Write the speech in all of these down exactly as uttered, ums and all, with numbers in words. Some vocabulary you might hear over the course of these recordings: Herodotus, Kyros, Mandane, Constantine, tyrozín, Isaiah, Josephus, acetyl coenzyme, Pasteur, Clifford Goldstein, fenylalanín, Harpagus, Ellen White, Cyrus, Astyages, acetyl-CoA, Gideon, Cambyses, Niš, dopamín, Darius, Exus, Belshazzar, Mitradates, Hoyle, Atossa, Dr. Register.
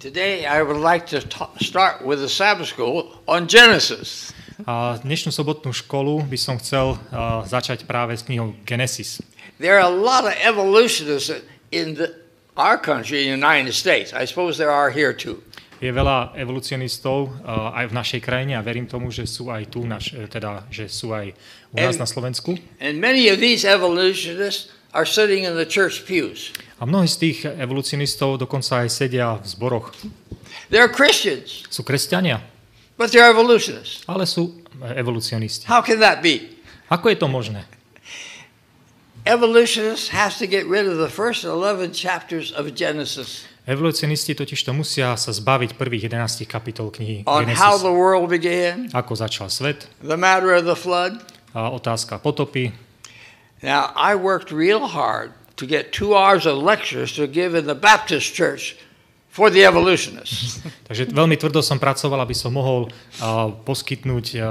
Today I would like to start with the Sabbath school on Genesis. A dnešnú sobotnú školu by som chcel uh, začať práve s knihou Genesis. There are a lot of evolutionists in the, our country, in the United States. I suppose there are here too. Je veľa evolucionistov uh, aj v našej krajine a verím tomu, že sú aj tu, naš, teda, že sú aj u nás and, na Slovensku. And many of these evolutionists are sitting in the church pews. A mnohí z tých evolucionistov dokonca aj sedia v zboroch. They're Christians. Sú kresťania. But they're evolutionists. Ale sú evolucionisti. How can that be? Ako je to možné? Evolutionists have to get rid of the first eleven chapters of Genesis. Evolucionisti totižto musia sa zbaviť prvých jedenástich kapitol knihy Genesis. On how the world began. Ako začal svet. The matter of the flood. A otázka potopy. Now I worked real hard to get two hours of lectures to give in the Baptist church for the evolutionists. Takže veľmi tvrdo som pracoval, aby som mohol uh, poskytnúť uh, uh,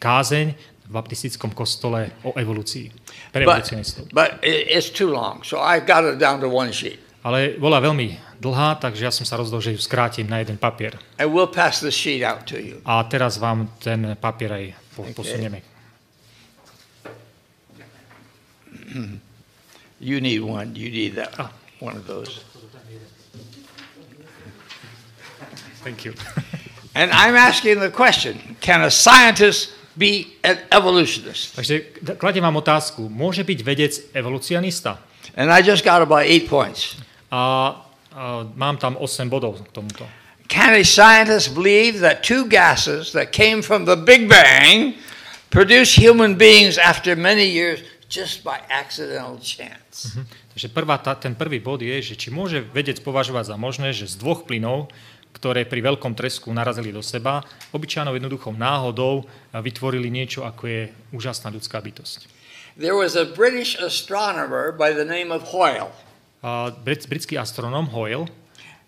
kázeň v baptistickom kostole o evolúcii pre evolucionistov. But, but it's too long, so I got it down to one sheet. Ale bola veľmi dlhá, takže ja som sa rozhodol, že ju skrátim na jeden papier. I will pass the sheet out to you. A teraz vám ten papier aj posunieme. Okay. You need one. You need that one. One of those. Thank you. And I'm asking the question, can a scientist be an evolutionist? Takže kladiem vám otázku, môže byť vedec evolucionista? And I just got about eight points. A, a mám tam osem bodov k tomuto. Can a scientist believe that two gases that came from the Big Bang produce human beings after many years just by accidental chance? Uh-huh. Takže prvá, tá, ten prvý bod je, že či môže vedec považovať za možné, že z dvoch plynov, ktoré pri veľkom tresku narazili do seba, obyčajnou jednoduchou náhodou vytvorili niečo, ako je úžasná ľudská bytosť. There was a British astronomer by the name of Hoyle. Uh, brit, britský astronóm Hoyle.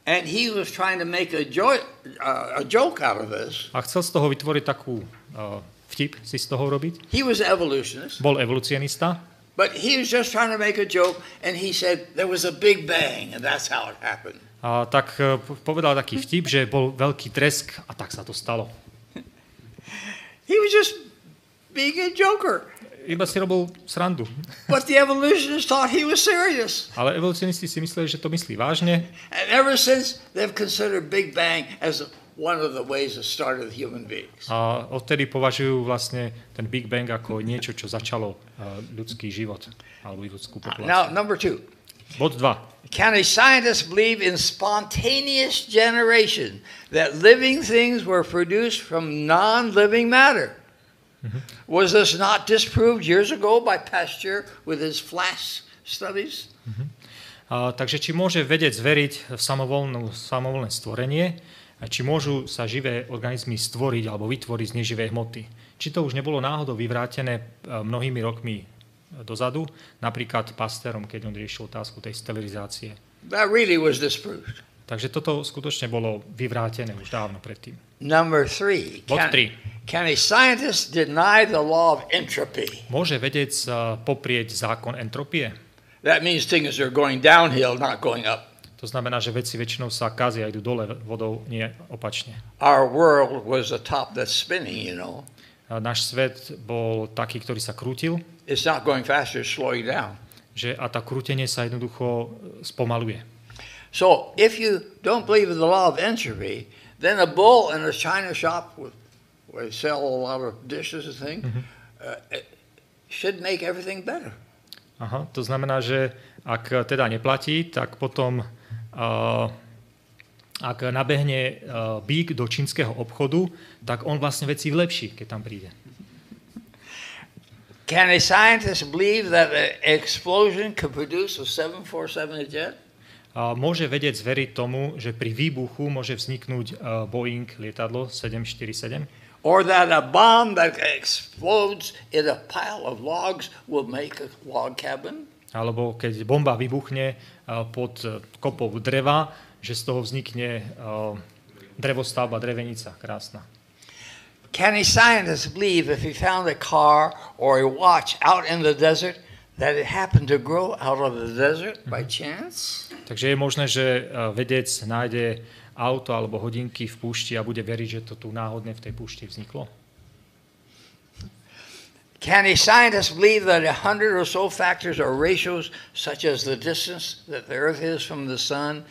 And he was trying to make a, jo- uh, a joke out of this. A chcel z toho vytvoriť takú uh, vtip, si z toho robiť. He was an evolutionist. Bol evolucionista. But he was just trying to make a joke, and he said there was a big bang, and that's how it happened. A tak povedal taký vtip, že bol veľký tresk, a tak sa to stalo. He was just being a joker. Iba si robil srandu. But the evolutionists thought he was serious. Ale evolucionisti si mysleli, že to myslí vážne. And ever since they've considered Big Bang as one of the ways that started human beings. A odtedy považujú vlastne ten Big Bang ako niečo, čo začalo uh, ľudský život alebo ľudskú populáciu. Now number two. Bod dva. Can a scientist believe in spontaneous generation that living things were produced from non-living matter? Mm-hmm. Was this not disproved years ago by Pasteur with his flash studies? Mm-hmm. A, takže či môže vedec veriť v samovolnú, samovolné stvorenie? A či môžu sa živé organizmy stvoriť alebo vytvoriť z neživej hmoty? Či to už nebolo náhodou vyvrátené mnohými rokmi dozadu, napríklad Pasteurom, keď on riešil otázku tej sterilizácie? That really was disproved. Takže toto skutočne bolo vyvrátené už dávno predtým. Number three. Bod tri. Can a scientist deny the law of entropy? Môže vedec poprieť zákon entropie? That means things are going downhill, not going up. To znamená, že veci väčšinou sa kazia, idú dole vodou, nie opačne. Our world was a top that's spinning, you know. Náš svet bol taký, ktorý sa krútil. It's not going faster, it's slowing down. Že a tá krútenie sa jednoducho spomaluje. So, if you don't believe in the law of entropy, then a bull in a china shop with, where they sell a lot of dishes and things, mm-hmm. uh, should make everything better. Aha, to znamená, že ak teda neplatí, tak potom Uh, ak nabehne uh, bík do čínskeho obchodu, tak on vlastne veci vylepší, keď tam príde. Can a scientist believe that an explosion could produce a seven forty-seven jet? Uh, môže vedec veriť tomu, že pri výbuchu môže vzniknúť uh, Boeing lietadlo sedemstoštyridsaťsedem? Or that a bomb that explodes in a pile of logs will make a log cabin? Alebo keď bomba vybuchne pod kopou dreva, že z toho vznikne drevostavba, drevenica krásna. Can a scientist believe if he found a car or a watch out in the desert that it happened to grow out of the desert by chance? Takže je možné, že vedec nájde auto alebo hodinky v púšti a bude veriť, že to tu náhodne v tej púšti vzniklo? Can a scientist believe that a hundred or so factors or ratios, such as the distance that the Earth is from the Sun,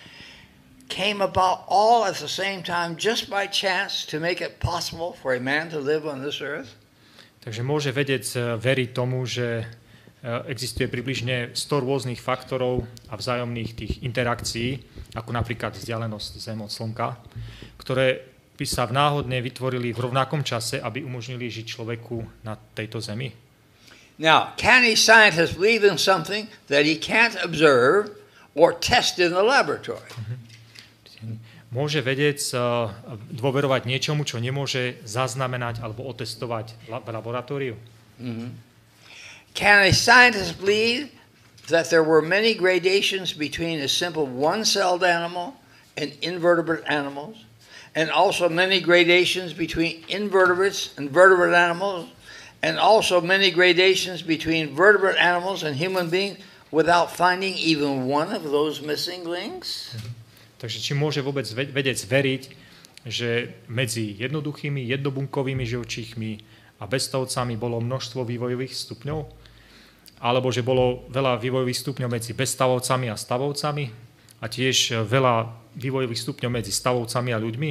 came about all at the same time just by chance to make it possible for a man to live on this Earth? Takže môže vedec veriť tomu, že existuje približne sto rôznych faktorov a vzájomných tých interakcií, ako napríklad vzdialenosť Zem od Slnka, ktoré by sa náhodne vytvorili v rovnakom čase, aby umožnili žiť človeku na tejto Zemi. Now, can a scientist believe in something that he can't observe or test in the laboratory? Môže vedec dôverovať niečomu, čo nemôže zaznamenať alebo otestovať v laboratóriu? Mm-hmm. Can a scientist believe that there were many gradations between a simple one-celled animal and invertebrate animals, and also many gradations between invertebrates and vertebrate animals, and also many gradations between vertebrate animals and human beings, without finding even one of those missing links? Takže či môže vôbec vedec veriť, že medzi jednoduchými, jednobunkovými živočíchmi a bezstavcami bolo množstvo vývojových stupňov? Alebo že bolo veľa vývojových stupňov medzi bezstavovcami a stavovcami? A tiež veľa vývojových stupňov medzi stavovcami a ľuďmi?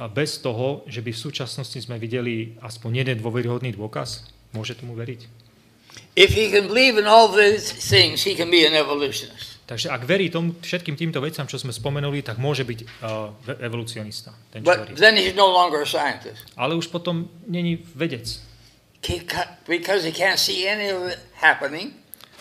A bez toho, že by v súčasnosti sme videli aspoň jeden dôveryhodný dôkaz? Môže tomu veriť? If he can believe in all these things, he can be an evolutionist. Takže ak verí tomu, všetkým týmto veciam, čo sme spomenuli, tak môže byť uh, evolucionista. Ten, But then he's no longer a scientist. Ale už potom není vedec. Because he can't see any of it happening.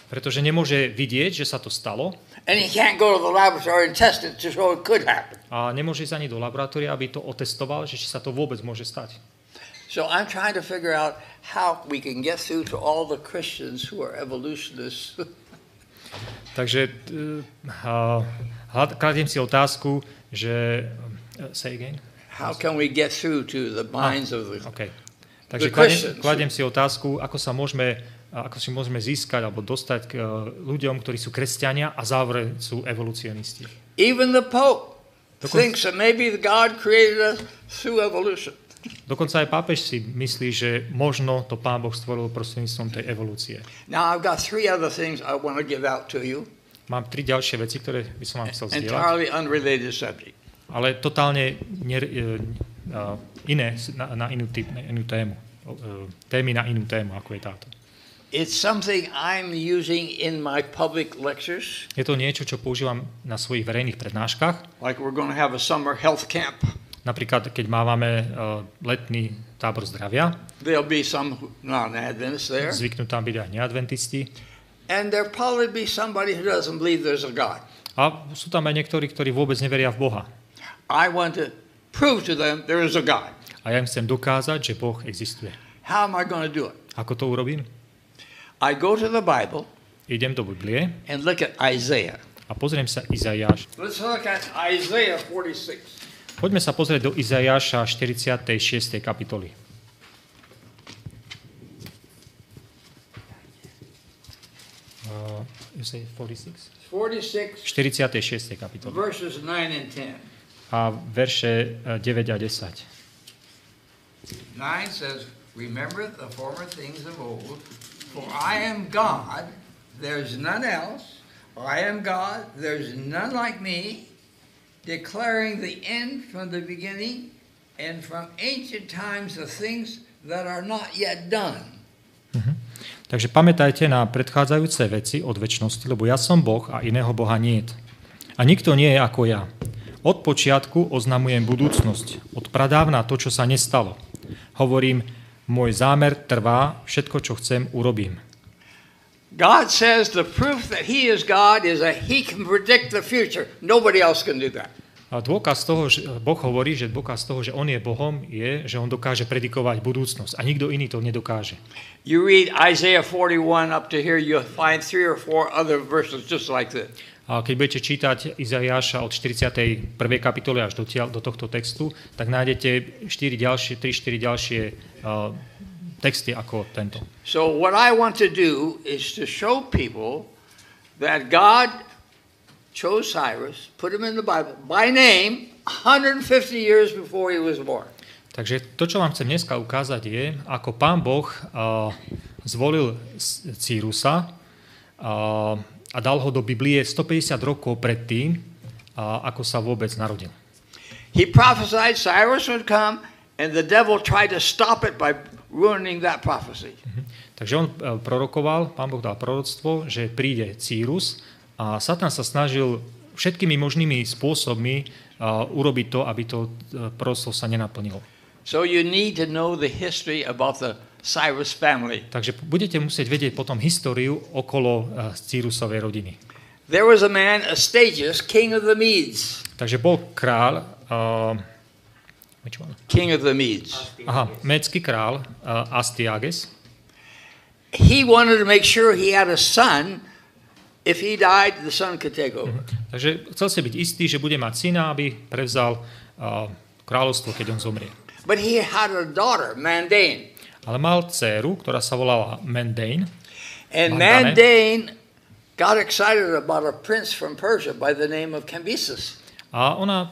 Pretože nemôže vidieť, že sa to stalo. And he can't go to the laboratory and test it to show it could happen. A nemôže ísť ani do laboratória, aby to otestoval, že či sa to vôbec môže stať. So I'm trying to figure out how we can get through to all the Christians who are evolutionists. Takže kladiem si otázku, že say again. How can we get through to the minds of the okay. Takže kladiem si otázku, ako sa môžeme, ako si môžeme získať alebo dostať k ľuďom, ktorí sú kresťania a zároveň sú evolucionisti. Even the Pope thinks that maybe God created us through evolution. Dokonca aj pápež si myslí, že možno to Pán Boh stvoril prostredníctvom tej evolúcie. Mám tri ďalšie veci, ktoré by som vám chcel zdieľať. Ale totálne iné, na, na inú, typ, na inú tému. Témy na inú tému, ako je táto. Je to niečo, čo používam na svojich verejných prednáškach. Like we're going to have a summer health camp. Napríklad, keď máme uh, letný tábor zdravia, zvyknú tam byť aj neadventisti. A sú tam aj niektorí, ktorí vôbec neveria v Boha. A ja im chcem dokázať, že Boh existuje. Ako to urobím? Idem do Biblie a pozriem sa Izaiáš. Let's look at Isaiah forty-six. Poďme sa pozrieť do Izaiáša štyridsiatej šiestej kapitoly. Uh, you say forty-six? štyridsiatej šiestej kapitoly. Verses nine and ten. A verše deväť a desať. nine says, remember the former things of old, for I am God, there's none else. I am God, there's none like me. Declaring the end from the beginning and from ancient times the things that are not yet done. Mm-hmm. Takže pamätajte na predchádzajúce veci od večnosti, lebo ja som Boh a iného Boha niet. A nikto nie je ako ja. Od počiatku oznamujem budúcnosť, od pradávna to, čo sa nestalo. Hovorím, môj zámer trvá, všetko, čo chcem, urobím. God says the proof that he is God is that he can predict the future. Nobody else can do that. A dôkaz toho, že Boh hovorí, že dôkaz toho, že on je Bohom, je, že on dokáže predikovať budúcnosť a nikto iný to nedokáže. You read Isaiah forty-one up to here, you'll find three or four other verses just like this. A keď budete čítať Izaiáša od štyridsiatej prvej kapitoly až do, do tohto textu, tak nájdete štyri ďalšie tri štyri ďalšie uh, texte ako tento. So what I want to do is to show people that God chose Cyrus, put him in the Bible by name one hundred fifty years before he was born. Takže to, čo vám chcem dneska ukázať, je, ako Pán Boh uh, zvolil Cyrusa uh, a dal ho do Biblie stopäťdesiat rokov predtým, uh, ako sa vôbec narodil. He prophesied Cyrus would come and the devil tried to stop it by ruining that prophecy. Mm-hmm. Takže on uh, prorokoval, Pán Boh dal proroctvo, že príde Cyrus a Satan sa snažil všetkými možnými spôsobmi uh, urobiť to, aby to uh, proroctvo sa nenaplnilo. So you need to know the history about the Cyrus family. Takže budete musieť vedieť potom históriu okolo uh, Cyrusovej rodiny. There was a man, Astyages, king of the Medes. Takže bol král, uh, king of the Medes. Aha, médsky král uh, Astyages. He wanted to make sure he had a son. If he died, the son could take over. Mm-hmm. Takže chcel si byť istý, že bude mať syna, aby prevzal uh, kráľovstvo, keď on zomrie. But he had a daughter, Mandane. Ale mal dceru, ktorá sa volala Mandane. And Mandane, Mandane got excited about a prince from Persia by the name of Cambyses. A ona uh,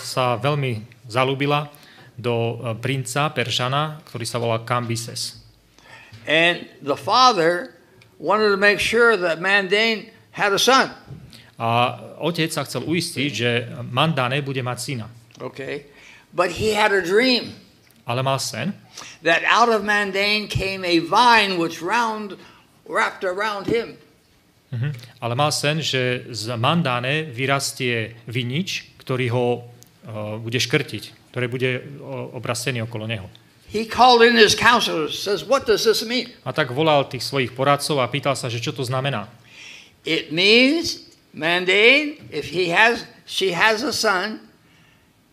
sa veľmi zalúbila do uh, princa Peršana, ktorý sa volal Cambyses. And the father wanted to make sure that Mandane had a son. A otec sa chcel uistiť, že Mandane bude mať syna. Okay. But he had a dream. Ale mal sen. That out of Mandane came a vine which round wrapped around him. Mm-hmm. Ale mal sen, že z Mandane vyrastie vinič, ktorý ho uh, bude škrtiť, ktorý bude uh, obrastený okolo neho. He called in his counselors, says, what does this mean? A tak volal tých svojich poradcov a pýtal sa, že čo to znamená. It means Mandane, if he has, she has a son,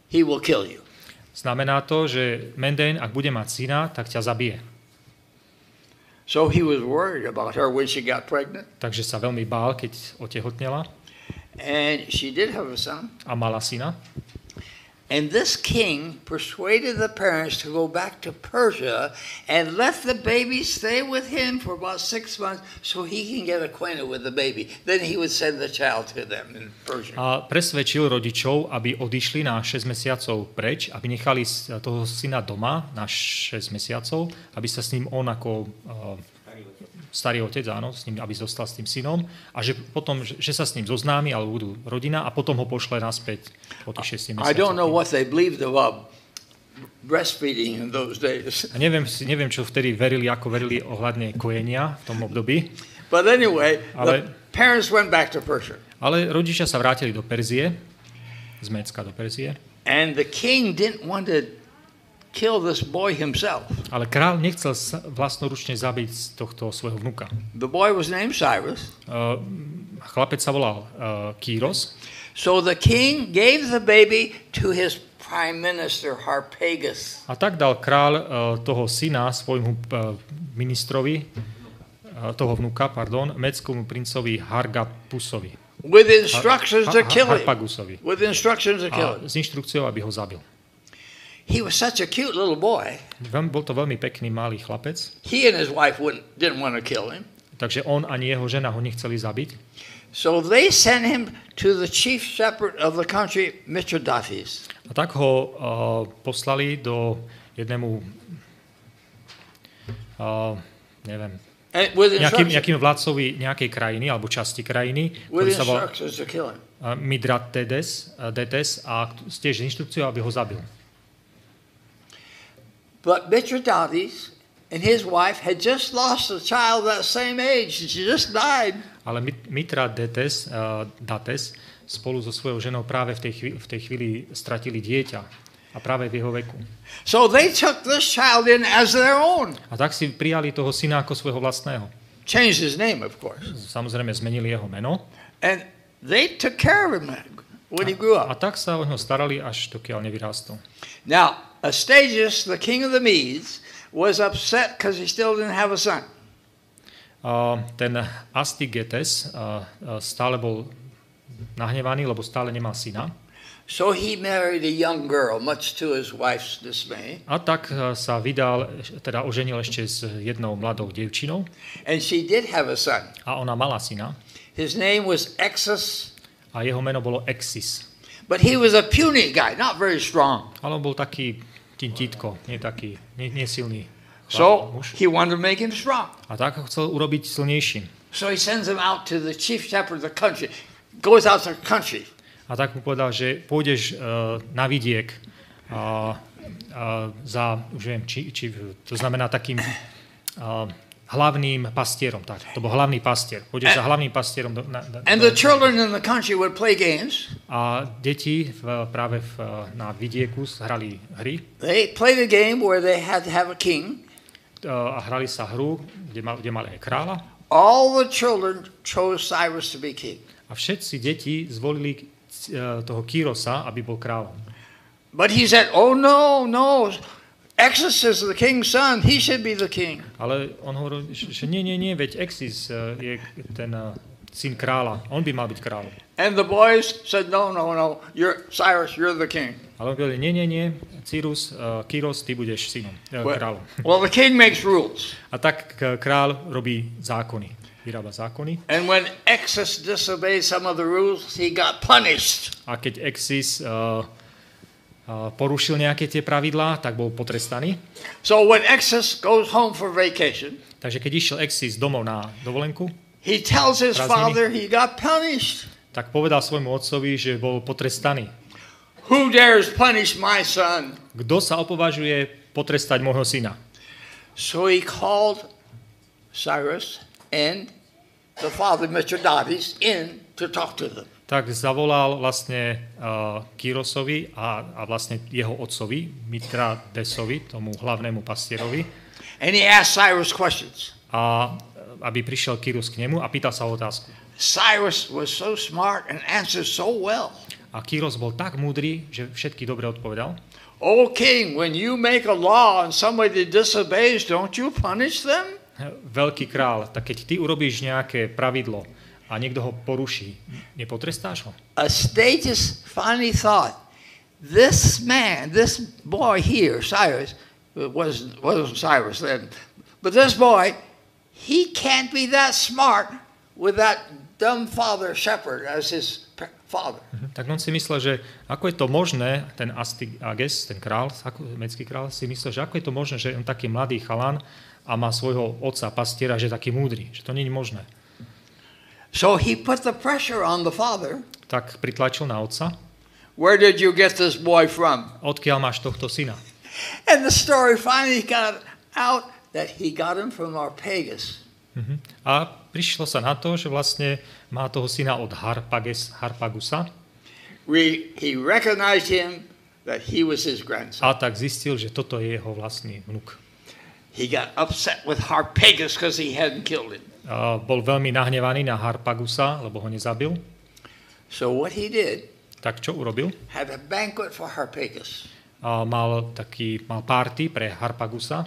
he will kill you. Znamená to, že Mandane, ak bude mať syna, tak ťa zabije. So he was worried about her when she got pregnant. Takže sa veľmi bál, keď otehotnela. And she did have a son. A mala syna. And this king persuaded the parents to go back to Persia and let the baby stay with him for about six months so he can get acquainted with the baby. Then he would send the child to them in Persia. A presvedčil rodičov, aby odišli na šesť mesiacov preč, aby nechali toho syna doma na šesť mesiacov, aby sa s ním on ako uh, starý otec, áno, s ním, aby zostal s tým synom a že potom, že sa s ním zoznámi, alebo budú rodina a potom ho pošle naspäť po tých šesť mesiacov. I don't know what they believed about breastfeeding in those days. A neviem, neviem, čo vtedy verili, ako verili ohľadne kojenia v tom období. But anyway, ale, the parents went back to Persia. Ale rodičia sa vrátili do Perzie, z Mécka do Perzie. And the king didn't want to kill this boy himself. Ale král nechcel vlastnoručne zabiť tohto svojho vnuka. The boy was named Cyrus. Uh, chlapec sa volal uh, Kyros. So the king gave the baby to his prime minister Harpagus. A tak dal král uh, toho syna svojmu uh, ministrovi uh, toho vnuka, pardon, médskému princovi Harpagusovi. With instructions to kill him. With instructions to kill him. S inštrukciou, aby ho zabil. He was such a cute little boy. Bol to veľmi pekný malý chlapec. He and his wife didn't want to kill him. Takže on ani jeho žena ho nechceli zabiť. So they sent him to the chief shepherd of the country, Mitradates. A tak ho uh, poslali do jednému uh, neviem, nejakým, nejakým vládcovi nejakej krajiny alebo časti krajiny, ktorý sa volal uh, Mitradates uh, Dates, a tiež inštrukciou, aby ho zabil. But Mitradates and his wife had just lost a child that same age, and she just died. Ale Mitradates uh, Dates spolu so svojou ženou práve v tej, chvíli, v tej chvíli stratili dieťa a práve v jeho veku. So they took this child in as their own. A tak si prijali toho syna ako svojho vlastného. Changed his name, of course. Samozrejme zmenili jeho meno. And they took care of him when he grew up. A tak sa o neho starali, až dokiaľ nevyrástol. Now Astyages, the king of the Medes, was upset because he still didn't have a son. Uh, ten Astyages uh, stále bol nahnevaný, lebo stále nemal syna. So he married a young girl, much to his wife's dismay. A tak sa vydal, teda oženil ešte s jednou mladou dievčinou. And she did have a son. A ona mala syna. His name was Exus. A jeho meno bolo Exis. But he was a puny guy, not very strong. Ale on bol taký tintítko, nie taký, nie, nie silný. So he wanted to make him strong. A tak ho chcel urobiť silnejším. So he sends him out to the chief shepherd of the country. Goes out to the country. A tak mu povedal, že pôjdeš uh, na vidiek uh, uh, za, už viem, či, či, to znamená takým uh, hlavným pastierom. Tak, to bol hlavný pastier. Pôjdeš and, za hlavným pastierom. Do, na, do, and the children in the country would play games. A deti v, práve v, na vidieku hrali hry. They played a game where they had to have a king. Uh, a hrali sa hru, kde, mal, kde mali kráľa. All the children chose Cyrus to be king. A všetci deti zvolili toho Kyrosa, aby bol kráľom. But he said, "Oh no, no. Exus is the king's son. He should be the king." Ale on hovoril, že nie, nie, nie, veď Exus je ten syn kráľa. On by mal byť kráľom. And the boys said, "No, no, no. You're Cyrus, you're the king." Ale on povedal, nie, nie, nie. Cyrus, uh, Kyros, ty budeš synom, well, kráľom. Well, the king makes rules. A tak kráľ robí zákony. Vyrába zákony. And when Exus disobeyed some of the rules, he got punished. A keď Exus uh, uh, porušil nejaké tie pravidlá, tak bol potrestaný. So when Exus goes home for vacation, takže keď išiel Exus domov na dovolenku, he tells his father he got punished. Tak povedal svojmu otcovi, že bol potrestaný. Who dares punish my son? Kto sa opovažuje potrestať môjho syna? So he called Cyrus and the father Mitradates in to talk to them. Tak zavolal vlastne uh, Kyrosovi a, a vlastne jeho otcovi Mitradatesovi, tomu hlavnému pastierovi. And he asked Cyrus questions. A aby prišiel Kyros k nemu a pýtal sa otázku. Cyrus was so smart and answered so well. A Kyros bol tak múdry, že všetky dobre odpovedal. O king, when you make a law and somebody disobeys, don't you punish them? Veľký kráľ, tak keď ty urobíš nejaké pravidlo a niekto ho poruší, nepotrestáš ho? Astyages finally thought, this man, this boy here, Cyrus, wasn't, wasn't Cyrus then, but this boy, he can't be that smart with that dumb father shepherd as his father. Tak on si myslel, že ako je to možné, ten Astyages, ten kráľ, medský kráľ, si myslel, že ako je to možné, že on taký mladý chalan a má svojho otca, pastiera, že je taký múdry, že to nie je možné. So he put the pressure on the father. Tak pritlačil na otca. Where did you get this boy from? Odkiaľ máš tohto syna? And the story finally got out that he got him from Harpagus. Uh-huh. A prišlo sa na to, že vlastne má toho syna od Harpagus, Harpagusa. We, he recognized him that he was his grandson. A tak zistil, že toto je jeho vlastný vnuk. He got upset with Harpagus because he hadn't killed him. Uh, bol veľmi nahnevaný na Harpagusa, lebo ho nezabil. So what he did? Tak čo urobil? Had a banquet for Harpagus. Uh, mal taký mal party pre Harpagusa.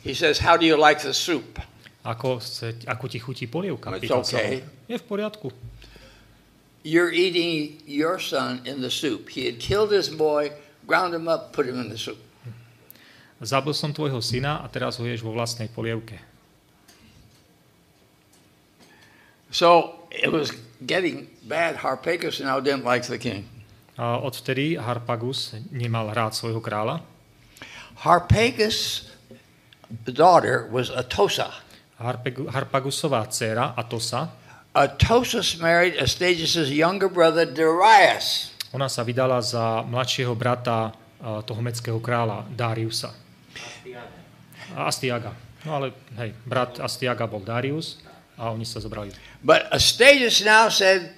He says, "How do you like the soup?" Ako ako ti chutí polievka? It's okay. Je v poriadku. You're eating your son in the soup. He had killed this boy, ground him up, put him in the soup. Zabil som tvojho syna a teraz ho ješ vo vlastnej polievke. So it was getting bad. Harpagus now didn't like the king. A odvtedy Harpagus nemal rád svojho kráľa. Harpagus' daughter was Atossa. Harpagusová dcéra Atossa. Atossa married Astyages' younger brother Darius. Ona sa vydala za mladšieho brata toho medského kráľa Dariusa. Astyaga. No ale hej, brat Astyaga bol Darius a oni sa zobrali. But Astyages now said,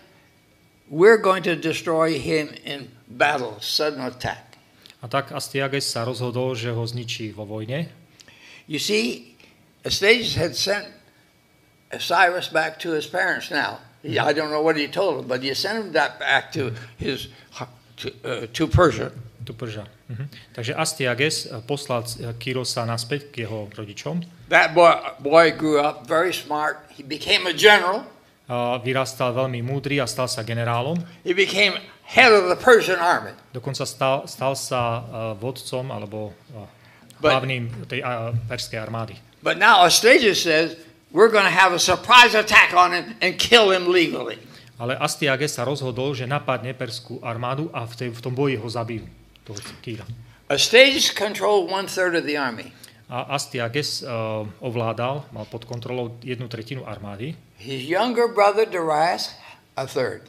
we're going to destroy him in battle, sudden attack. A tak Astyages sa rozhodol, že ho zničí vo vojne. You see, Astyages had sent Cyrus back to his parents now. I don't know what he told him, but he sent him back to his to, uh, to Persia. Tu Perža. Uh-huh. Takže Astyages poslal Kyrosa naspäť k jeho rodičom. That boy, boy grew up very smart. He became a general. Uh, vyrastal veľmi múdry a stal sa generálom. He became head of the Persian army. Dokonca stal, stal sa uh, vodcom alebo uh, hlavným tej uh, perskej armády. But now Astyages says we're going to have a surprise attack on him and kill him legally. Ale Astyages sa rozhodol, že napadne perskú armádu a v, tej, v tom boji ho zabijú. Toho Kýra. Astyages controlled one third of the army. A Astyages uh, ovládal, mal pod kontrolou jednu tretinu armády. His younger brother Darius a third.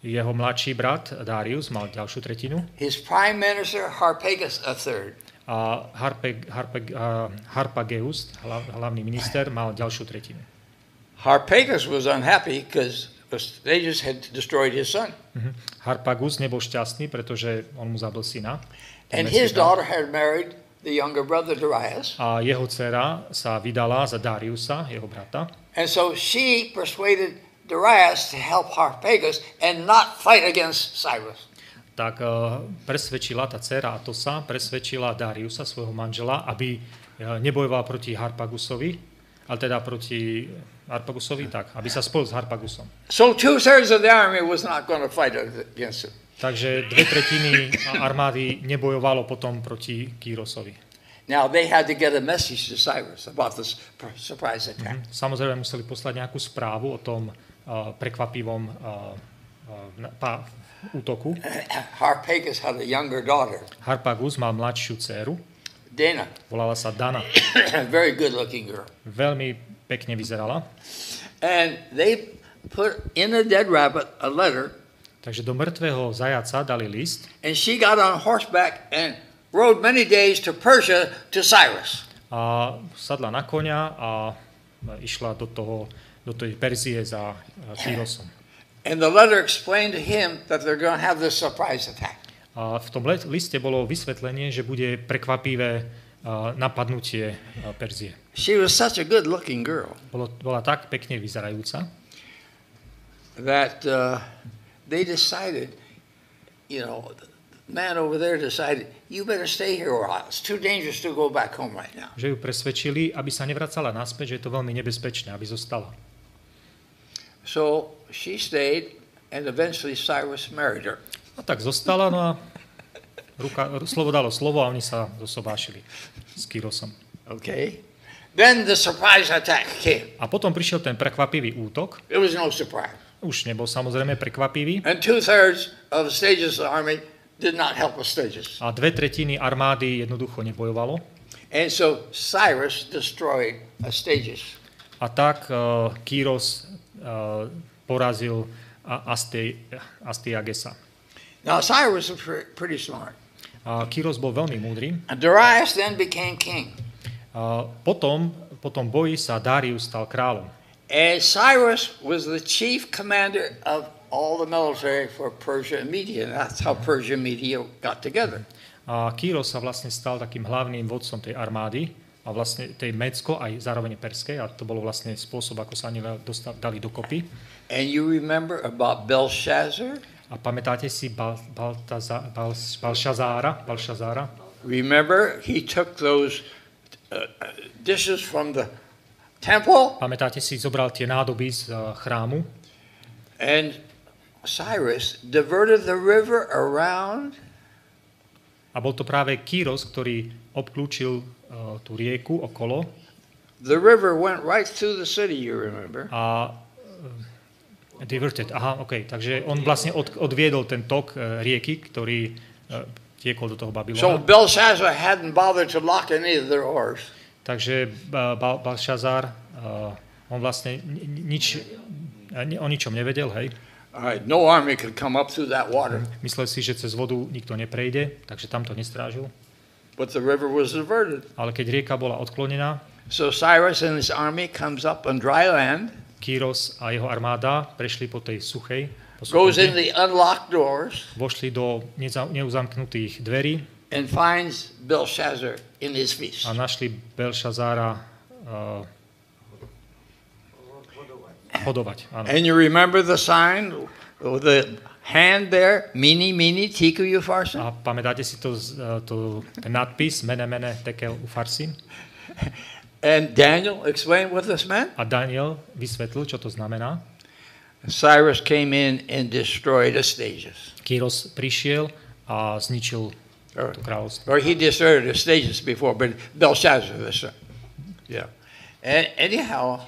Jeho mladší brat Darius mal ďalšiu tretinu. His prime minister Harpagus a third. A Harpeg, Harpeg, uh, Harpagus, hla, hlavný minister, mal ďalšiu tretinu. Harpagus was unhappy because Astyages had destroyed his son. Uh-huh. Harpagus nebol šťastný, pretože on mu zabil syna. And his daughter had married the younger brother Darius. A jeho dcera sa vydala za Dariusa, jeho brata. And so she persuaded Darius to help Harpagus and not fight against Cyrus. Tak uh, presvedčila tá dcera Atossa, presvedčila Dariusa, svojho manžela, aby uh, nebojoval proti Harpagusovi, ale teda proti Harpagusovi tak, aby sa spol s Harpagusom. So two-thirds of the army was not going to fight against him. Takže dve tretiny armády nebojovalo potom proti Kyrosovi. Now they had to get a message to Cyrus about this surprise attack. Mm-hmm. Samozrejme museli poslať nejakú správu o tom uh, prekvapivom uh, uh, pá, útoku. Harpagus had a younger daughter. Harpagus mal mladšiu dceru. Dana. Volala sa Dana. Very good looking girl. Veľmi pekne vyzerala. And they put in a dead rabbit a letter. Takže do mŕtvého zajaca dali list. And she got on horseback and rode many days to Persia to Cyrus. A sadla na koňa a išla do toho do tej Perzie za Cyrusom. And the letter explained to him that they're going to have this surprise attack. A v tom liste bolo vysvetlenie, že bude prekvapivé napadnutie Perzie. She was such a good-looking girl. Bola, bola tak pekne vyzerajúca. That uh, they decided, you know, the man over there decided, you better stay here or it's too dangerous to go back home right now. Že ju presvedčili, aby sa nevracala naspäť, že je to veľmi nebezpečné, aby zostala. So she stayed and eventually Cyrus married her. A tak zostala, no a ruka, slovo dalo slovo a oni sa zosobášili s Kyrosom. Okay. Then the surprise attack came. A potom prišiel ten prekvapivý útok. It was no surprise. Už nebol samozrejme prekvapivý. And two-thirds of Astyages' army did not help Astyages. A dve tretiny armády jednoducho nebojovalo. And so Cyrus destroyed Astyages. A tak uh, Kyros uh, porazil Astyages. Now Cyrus was pretty smart. A Kyros bol veľmi múdry. And Darius then became king. A potom, potom boji sa Darius stal kráľom. And Cyrus was the chief commander of all the military for Persia and Media. That's how Persia and Media got together. A Kyros sa vlastne stal takým hlavným vodcom tej armády a vlastne tej Médsko aj zároveň perskej a to bolo vlastne spôsob, ako sa oni dali dokopy. And you remember about Belshazzar? A pamätáte si Bal, Baltaza, Bal, Balšazára? Balšazára? Remember he took those uh, dishes from the temple. Pamätáte si, zobral tie nádoby z uh, chrámu. And Cyrus diverted the river around. A bol to práve Kyros, ktorý obklúčil uh, tú rieku okolo. The river went right through the city, you remember. A uh, diverted. Aha, OK. Takže on vlastne od, odviedol ten tok uh, rieky, ktorý uh, tiekol do toho Babylona. So Belshazzar hadn't bothered to lock any of their oars. Takže Balšazár, uh, on vlastne nič, o ničom nevedel, hej. Right, no army could come up through that water. Myslel si, že cez vodu nikto neprejde, takže tam to nestrážil. But the river was diverted. Ale keď rieka bola odklonená, so Cyrus and his army comes up on dry land. Kyros a jeho armáda prešli po tej suchej. Po goes in the unlocked doors. Vošli do neuzamknutých dverí. And finds Belshazzar in his feast. A našli Belšazára uh, hodovať. Áno. And you remember the sign, the hand there, mini mini tekel ufarsin? A pamätáte si to, to ten nadpis mene mene tekel ufarsin? And Daniel explained what this meant. A Daniel vysvetlil, čo to znamená. Cyrus came in and destroyed Astyages. Kyros prišiel a zničil to kráľovstvo. Or he destroyed Astyages before, but Belshazzar was son. Yeah. And anyhow,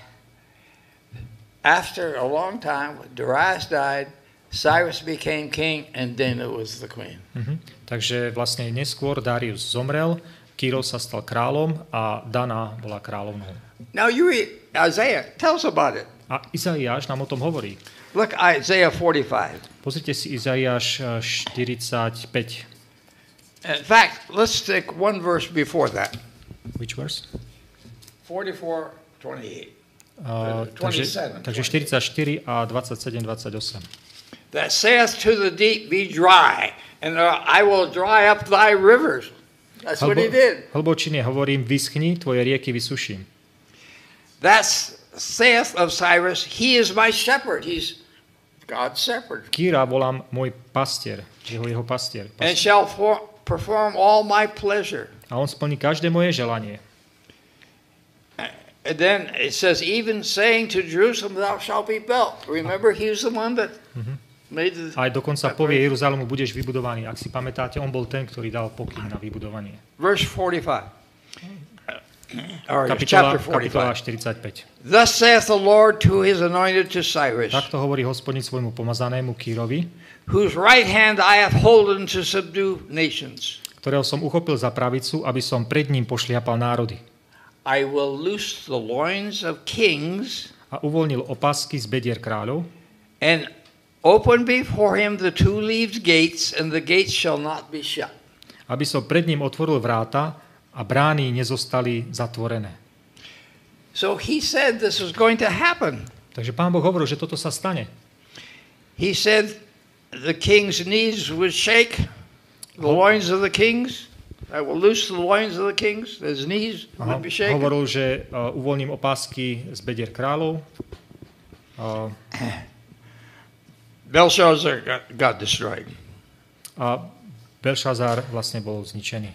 after a long time, Darius died, Cyrus became king, and then it was the queen. Mm-hmm. Takže vlastne neskôr Darius zomrel, Kyros sa stal kráľom a Dana bola kráľovnou. Now you read Isaiah, tell us about it. A Izaiáš nám o tom hovorí. Look, Isaiah forty-five. Pozrite si Izaiáš štyridsaťpäť. In fact, let's take one verse before that. Which verse? forty-four twenty-eight. Uh, takže, takže štyridsaťštyri a dvadsaťsedem dvadsaťosem. That saith to the deep, be dry, and I will dry up thy rivers. That's Hlbo, what he did. Hlbočine hovorím, vyschni, tvoje rieky vysuším. That's saith of Cyrus, he is my shepherd. He's God's shepherd. Kyra volám môj pastier, jeho, jeho pastier. pastier. And shall for, perform all my pleasure. A on splní každé moje želanie. And then it says, even saying to Jerusalem, thou shalt be built. Remember, he was the one that mm-hmm. made the... Aj dokonca povie Jeruzalému, budeš vybudovaný. Ak si pamätáte, on bol ten, ktorý dal pokyn na vybudovanie. Verse forty-five. Or kapitola, kapitola štyridsaťpäť. Thus saith the Lord to his anointed, to Cyrus. Takto hovorí Hospodin svojmu pomazanému Kyrovi, whose right hand I have holden to subdue nations. Ktorého som uchopil za pravicu, aby som pred ním pošliapal národy. I will loose the loins of kings, a uvoľnil opasky z bedier kráľov, and open before him the two-leaved gates, and the gates shall not be shut. Aby som pred ním otvoril vráta a brány nezostali zatvorené. So he said this was going to happen. Takže Pán Boh hovoril, že toto sa stane. He said the king's knees would shake, the loins of the kings. I will loose the loins of the kings, his knees would be shaken. Hovoril, že uh, uvoľním opasky z bedier kráľov. Uh, Belshazzar got, got destroyed. A Belshazzar vlastne bol zničený.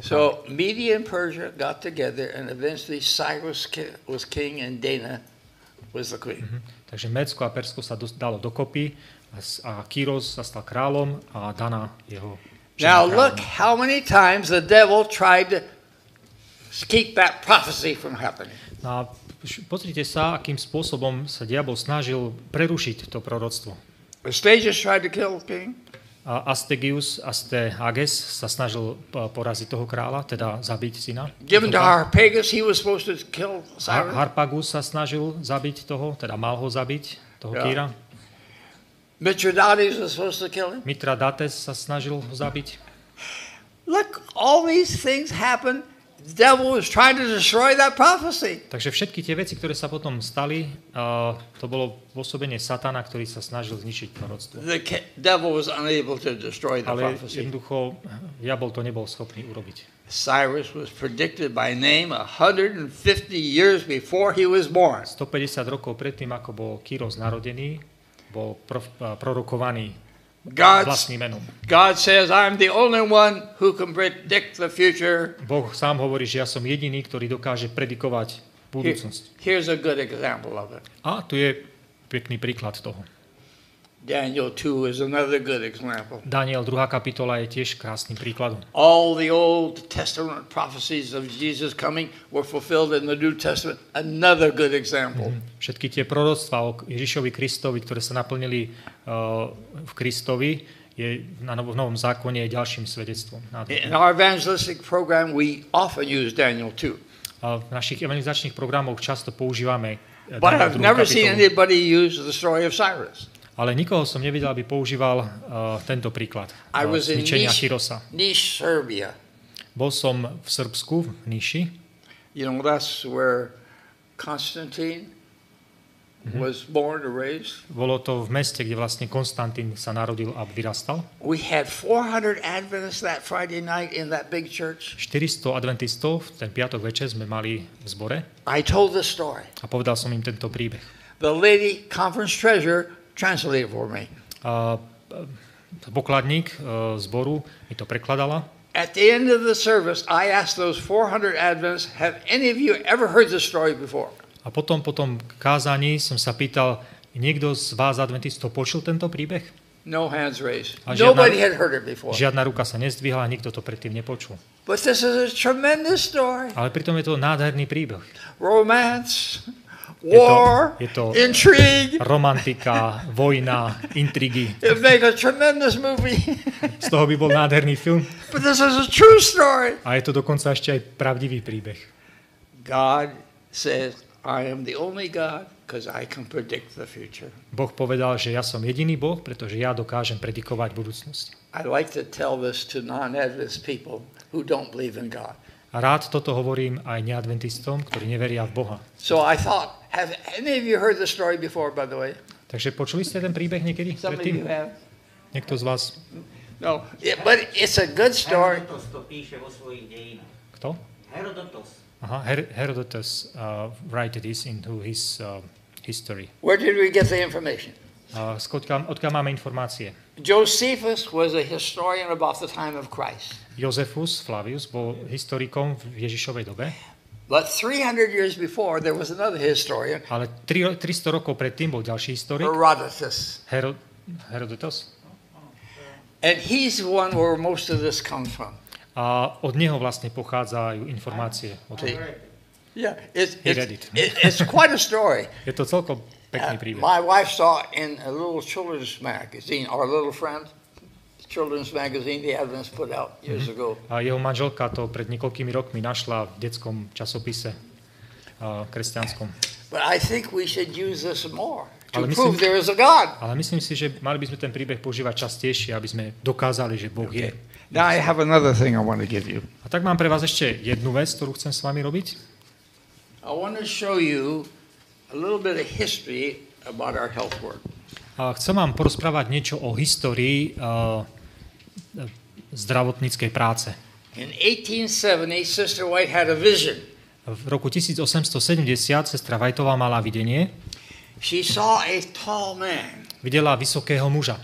So Media and Persia got together and eventually Cyrus was king and Dana was the queen. Mm-hmm. Takže Médsko a Persko sa dalo dokopy a Kyros sa stal kráľom a Dana jeho. Now look how many times the devil tried to keep that prophecy from happening. No, pozrite sa, akým spôsobom sa diabol snažil prerušiť to proroctvo. Astyages tried to kill the king. A Astyages, Astyages sa snažil poraziť toho kráľa, teda zabiť syna. Given to Harpagus, he was supposed to kill Cyrus. Harpagus sa snažil zabiť toho, teda mal ho zabiť, toho yeah. Kyra. Mitradates was supposed to kill him. Mitradates sa snažil ho zabiť. Look, all these things happened. The devil was trying to destroy that prophecy. Takže všetky tie veci, ktoré sa potom stali, uh, to bolo pôsobenie satana, ktorý sa snažil zničiť proroctvo. The devil was unable to destroy the Ale prophecy. Ale jednoducho diabol to nebol schopný urobiť. Cyrus was predicted by name one hundred fifty years before he was born. stopäťdesiat rokov predtým, ako bol Kyros narodený, bol prorokovaný vlastným menom. God says I'm the only one who can predict the future. Boh sám hovorí, že ja som jediný, ktorý dokáže predikovať budúcnosť. Here's a good example of it. A tu je pekný príklad toho. Daniel two is another good example. Daniel druhá kapitola je tiež krásnym príkladom. All the Old Testament prophecies of Jesus coming were fulfilled in the New Testament. Another good example. Mm-hmm. Všetky tie proroctvá o Ježišovi Kristovi, ktoré sa naplnili uh, v Kristovi, je na novom, novom zákone je ďalším svedectvom. In our evangelistic program we often use Daniel two. A v našich evangelizačných programoch často používame Daniel But I've never kapitolu. Seen anybody use the story of Cyrus. Ale nikoho som nevidel, aby používal uh, tento príklad uh, zničenia Kyrosa. Bol som v Srbsku, v Niši. You know, that's where Constantine mm-hmm. was born or raised. Bolo to v meste, kde vlastne Konstantín sa narodil a vyrastal. We had four hundred Adventists that Friday night in that big church. štyristo adventistov ten piatok večer sme mali v zbore. I told the story. A povedal som im tento príbeh. The lady conference treasurer translate for me. Uh, pokladník uh, zboru mi to prekladala. At the end of the service I asked those four hundred Adventists, have any of you ever heard this story before? A potom potom kázaní som sa pýtal, Niekto z vás adventistov počul tento príbeh? No hands raised. Nobody had heard it before. Žiadna ruka sa nezdvihla, nikto to predtým nepočul. But this is a tremendous story. Ale pritom je to nádherný príbeh. Romance, war, je to, je to intrigue, romantika, vojna, intrigy. It make a tremendous movie. Z toho by bol nádherný film. But this is a true story. A je to dokonca ešte aj pravdivý príbeh. God says, I am the only God. Boh povedal, že ja som jediný Boh, pretože ja dokážem predikovať budúcnosť. A rád toto hovorím aj neadventistom, ktorí neveria v Boha. Takže počuli ste ten príbeh niekedy predtým? Niekto z vás? Herodotus to píše vo svojich dejinách. Kto? Herodotus. Herodotus uh, wrote this into his uh, history. Where did we get the information? Uh, odkiaľ máme informácie? Josephus was a historian about the time of Christ. Josephus Flavius bol historikom v Ježišovej dobe. But three hundred years before there was another historian. Ale tristo rokov predtým bol ďalší historik. Herodotus. Herod, Herodotus. And he's the one where most of this comes from. A od neho vlastne pochádzajú informácie o tom. Yeah, it's, it's, it's quite a story. Je to celkom pekný príbeh. My wife saw in a little children's magazine, our little friend, children's magazine the Adventist put out years ago. A jeho manželka to pred niekoľkými rokmi našla v detskom časopise uh, kresťanskom. But I think we should use this more. Ale myslím, ale myslím si, že mali by sme ten príbeh používať častejšie, aby sme dokázali, že Boh je. Now I have another thing I want to give you. A tak mám pre vás ešte jednu vec, ktorú chcem s vami robiť. I want to show you a little bit of history about our health work. A chcem vám porozprávať niečo o histórii uh, zdravotníckej práce. In eighteen seventy Sister White had a vision. V roku osemnásťstosedemdesiat sestra Whiteová mala videnie. She saw a tall man. Videla vysokého muža.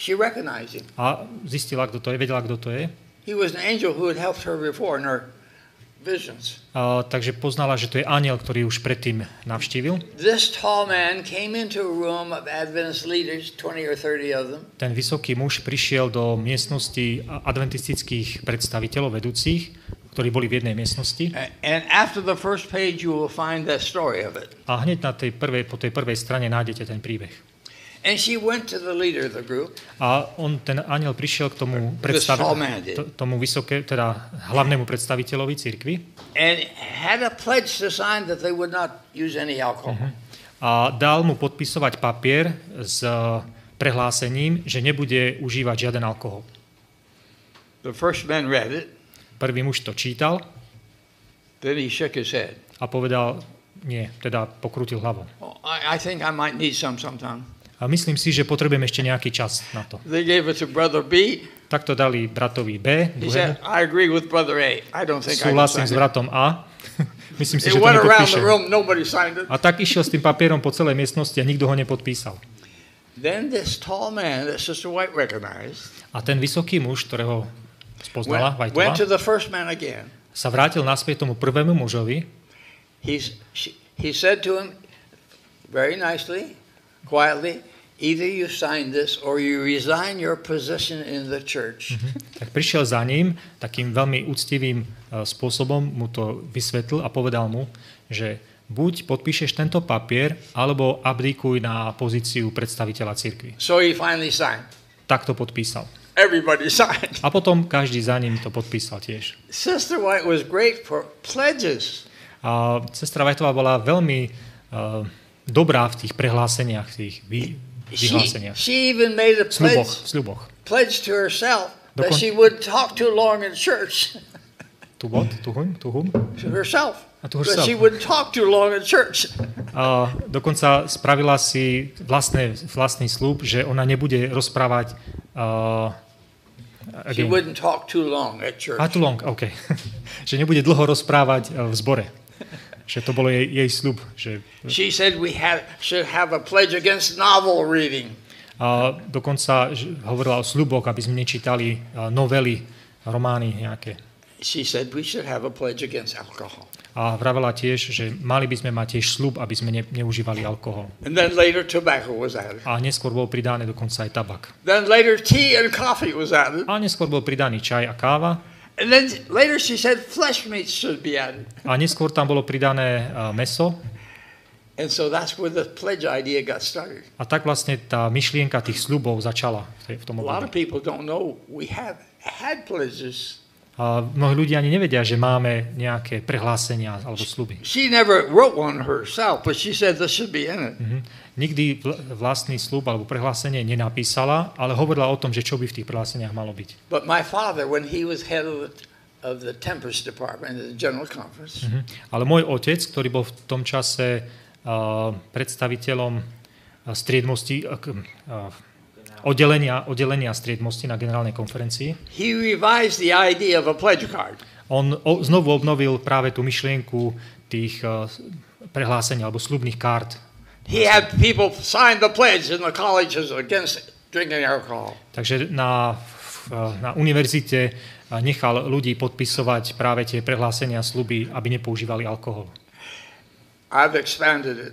She recognized him. A zistila, kto to je, vedela, kto to je. He was an angel who had helped her before in her visions. A, takže poznala, že to je anjel, ktorý už predtým navštívil. This tall man came into a room of Adventist leaders, twenty or thirty of them. Ten vysoký muž prišiel do miestnosti adventistických predstaviteľov vedúcich, ktorí boli v jednej miestnosti. A hneď na tej prvej, po tej prvej strane nájdete ten príbeh. A on, ten anjel, prišiel k tomu, predstav... tomu vysoké, teda hlavnému predstaviteľovi cirkvi. Uh-huh. A dal mu podpisovať papier s prehlásením, že nebude užívať žiaden alkohol. The first man read it. Prvý muž to čítal. Then he shook his head. A povedal, nie, teda pokrutil hlavou. Oh, I, I think I might need some sometime. A myslím si, že potrebujem ešte nejaký čas na to. They gave it to brother B. Tak to dali bratovi B. He said, I agree with brother A. I don't think I can sign it. Súhlasím s bratom A. Myslím si, že to nepodpíše. A tak išiel s tým papierom po celej miestnosti a nikto ho nepodpísal. Then this tall man that Sister White recognized. A ten vysoký muž, ktorého spoznala Whiteová, sa vrátil naspäť tomu prvému mužovi. He's, she, he said to him very nicely, quietly, either you sign this or you resign your position in the church. Mm-hmm. Tak prišiel za ním, takým veľmi úctivým uh, spôsobom mu to vysvetlil a povedal mu, že buď podpíšeš tento papier, alebo abdikuj na pozíciu predstaviteľa cirkvi. So he finally signed. Tak to podpísal. Everybody signed. A potom každý za ním to podpísal tiež. Sister White was great for pledges. A sestra Whiteová bola veľmi uh, dobrá v tých prehláseniach, v tých vy, vyhláseniach. She, she even made a pledge, sľuboch, sľuboch. Pledge to herself that Dokon... she wouldn't talk too long in church. Tu what? Tu whom? Tu whom? To herself. A tu herself. That she wouldn't talk too long in church. A dokonca spravila si vlastné, vlastný sľub, že ona nebude rozprávať uh, She wouldn't talk too long at church. Ah, too long, okay. Že nebude dlho rozprávať v zbore. Že to bolo jej, jej sľub. Že... She said we have, should have a pledge against novel reading. A dokonca hovorila o sľuboch, aby sme nečítali novely, romány nejaké. she said we should have a pledge against alcohol. A vravela tiež, že mali by sme mať tiež sľub, aby sme ne, neužívali alkohol. And then later tobacco was added. A neskôr bol pridaný dokonca aj tabak. Then later tea and coffee was added. A neskôr bol pridaný čaj a káva. And then later she said flesh meats should be added. A neskôr tam bolo pridané uh, mäso. And so that's where the pledge idea got started. A tak vlastne tá myšlienka tých sľubov začala v tom období. A lot of people don't know we have had pledges. A mnohí ľudia ani nevedia, že máme nejaké prehlásenia alebo sľuby. She never wrote one herself, but she said this should be in it. Mm-hmm. Nikdy vlastný sľub alebo prehlásenie nenapísala, ale hovorila o tom, že čo by v tých prehláseniach malo byť. But my father, when he was head of the, of the temperance department at the general conference. Mm-hmm. Ale môj otec, ktorý bol v tom čase uh, predstaviteľom striedmosti uh, uh, oddelenia oddelenia striedmosti na generálnej konferencii. He revised the idea of a pledge card. On o, znovu obnovil práve tú myšlienku tých uh, prehlásení alebo sľubných kart. He had people sign the pledge in the colleges against drinking alcohol. Takže na na univerzite nechal ľudí podpisovať práve tie prehlásenia sľuby, aby nepoužívali alkohol. I've expanded it.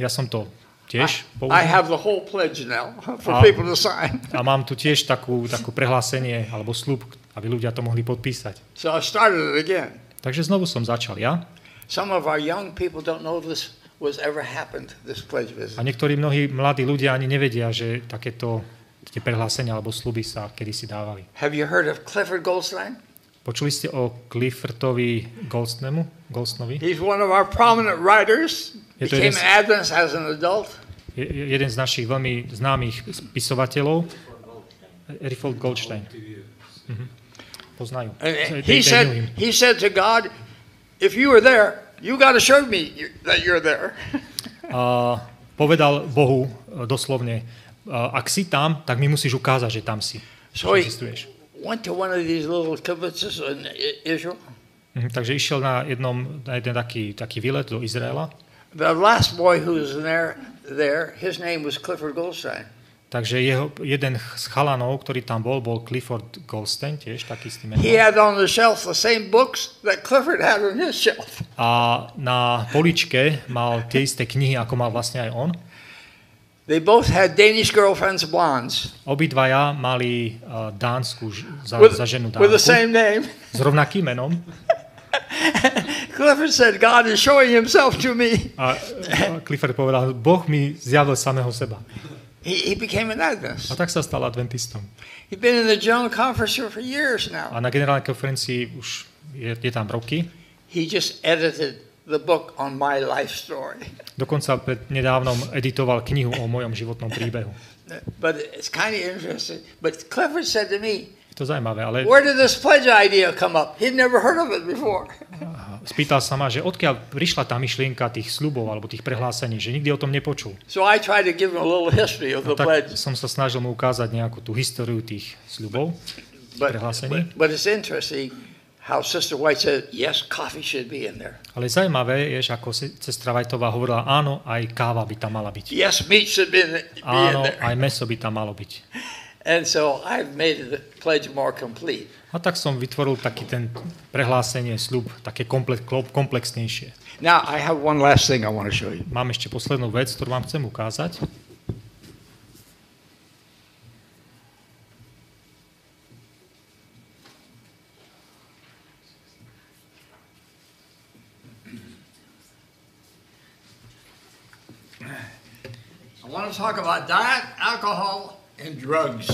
Ja som to tiež, I have the whole pledge now for a, people to sign. A mám tu tiež takú, takú prehlásenie alebo sľub, aby ľudia to mohli podpísať. So I started it again. Takže znovu som začal ja. Some of our young people don't know this was ever happened, this pledge visit. A niektorí mnohí mladí ľudia ani nevedia, že takéto tie prehlásenia alebo sľuby sa kedysi dávali. Have you heard of Clifford Goldstein? Počuli ste o Cliffordovi Goldsteinemu? Goldsteinovi? He's one of our prominent writers. Je to jeden z, jeden z našich veľmi známych spisovateľov, Clifford Goldstein. Mhm. Poznajú. He said, he said to God, if you were there, you got to show me that you're there. A povedal Bohu doslovne, ak si tam, tak mi musíš ukázať, že tam si. So he went to one of these little conferences in Israel. Takže išiel na jednom na jeden taký taký výlet do Izraela. The last boy who was there, there, his name was Clifford Goldstein. Takže jeho, jeden z chalanov, ktorý tam bol, bol Clifford Goldstein, tiež taký s tým menom. He had on the shelf the same books that Clifford had on his shelf. A na poličke mal tie isté knihy, ako mal vlastne aj on. They both had Danish girlfriends, blondes. Obidvaja mali uh, dánsku za, with, za ženu dánku. With the same name. S rovnakým menom. Clifford said, God is showing himself to me. A, a Clifford povedal, Boh mi zjavil samého seba. He, he became an Adventist. A tak sa stal adventistom. He's been in the general conference for years now. A na generálnej konferencii už je, je tam roky. He just edited the book on my life story. Dokonca pred nedávnom editoval knihu o mojom životnom príbehu. But it's kind of interesting. But Clifford said to me, to zaujímavé, ale where did this pledge idea come up? He'd never heard of it before. Spýtal sa ma, že odkiaľ prišla tá myšlienka tých sľubov alebo tých prehlásení, že nikdy o tom nepočul. So I tried to give him a little history of the pledge. Som sa snažil mu ukázať nejakú tú históriu tých sľubov, prehlásení. But it's interesting how Sister White said, yes, coffee should be in there. Ale zaujímavé je, ako sestra Whiteová hovorila, áno, aj káva by tam mala byť. Yes, meat should be in there. Áno, aj mäso by tam malo byť. And so I've made the pledge more complete. A tak som vytvoril taký ten prehlásenie sľub, také komple- komplexnejšie. Now I have one last thing I want to show you. Mám ešte poslednú vec, ktorú vám chcem ukázať. I want to talk about diet, alcohol, and drugs.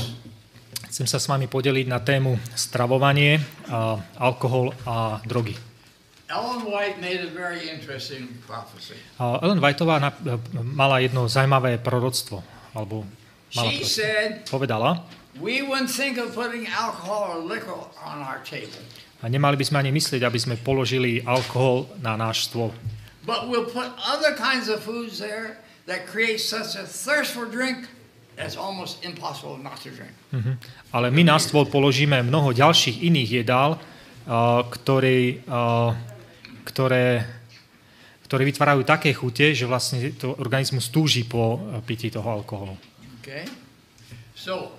Chcem sa s vami podeliť na tému stravovanie, a alkohol a drogy. Ellen White made a very interesting prophecy. A Ellen Whiteová mala jedno zaujímavé proroctvo, alebo mala She proroctvo. Said, povedala, we wouldn't think of putting alcohol or liquor on our table. A nemali by sme ani myslieť, aby sme položili alkohol na náš stôl. But we'll put other kinds of foods there that create such a thirst for drink. It's almost impossible not to drink. Mm-hmm. Ale my na stôl položíme mnoho ďalších iných jedál, uh, ktoré, uh, ktoré, ktoré vytvárajú také chute, že vlastne to organizmus túži po pití toho alkoholu. Okay. So,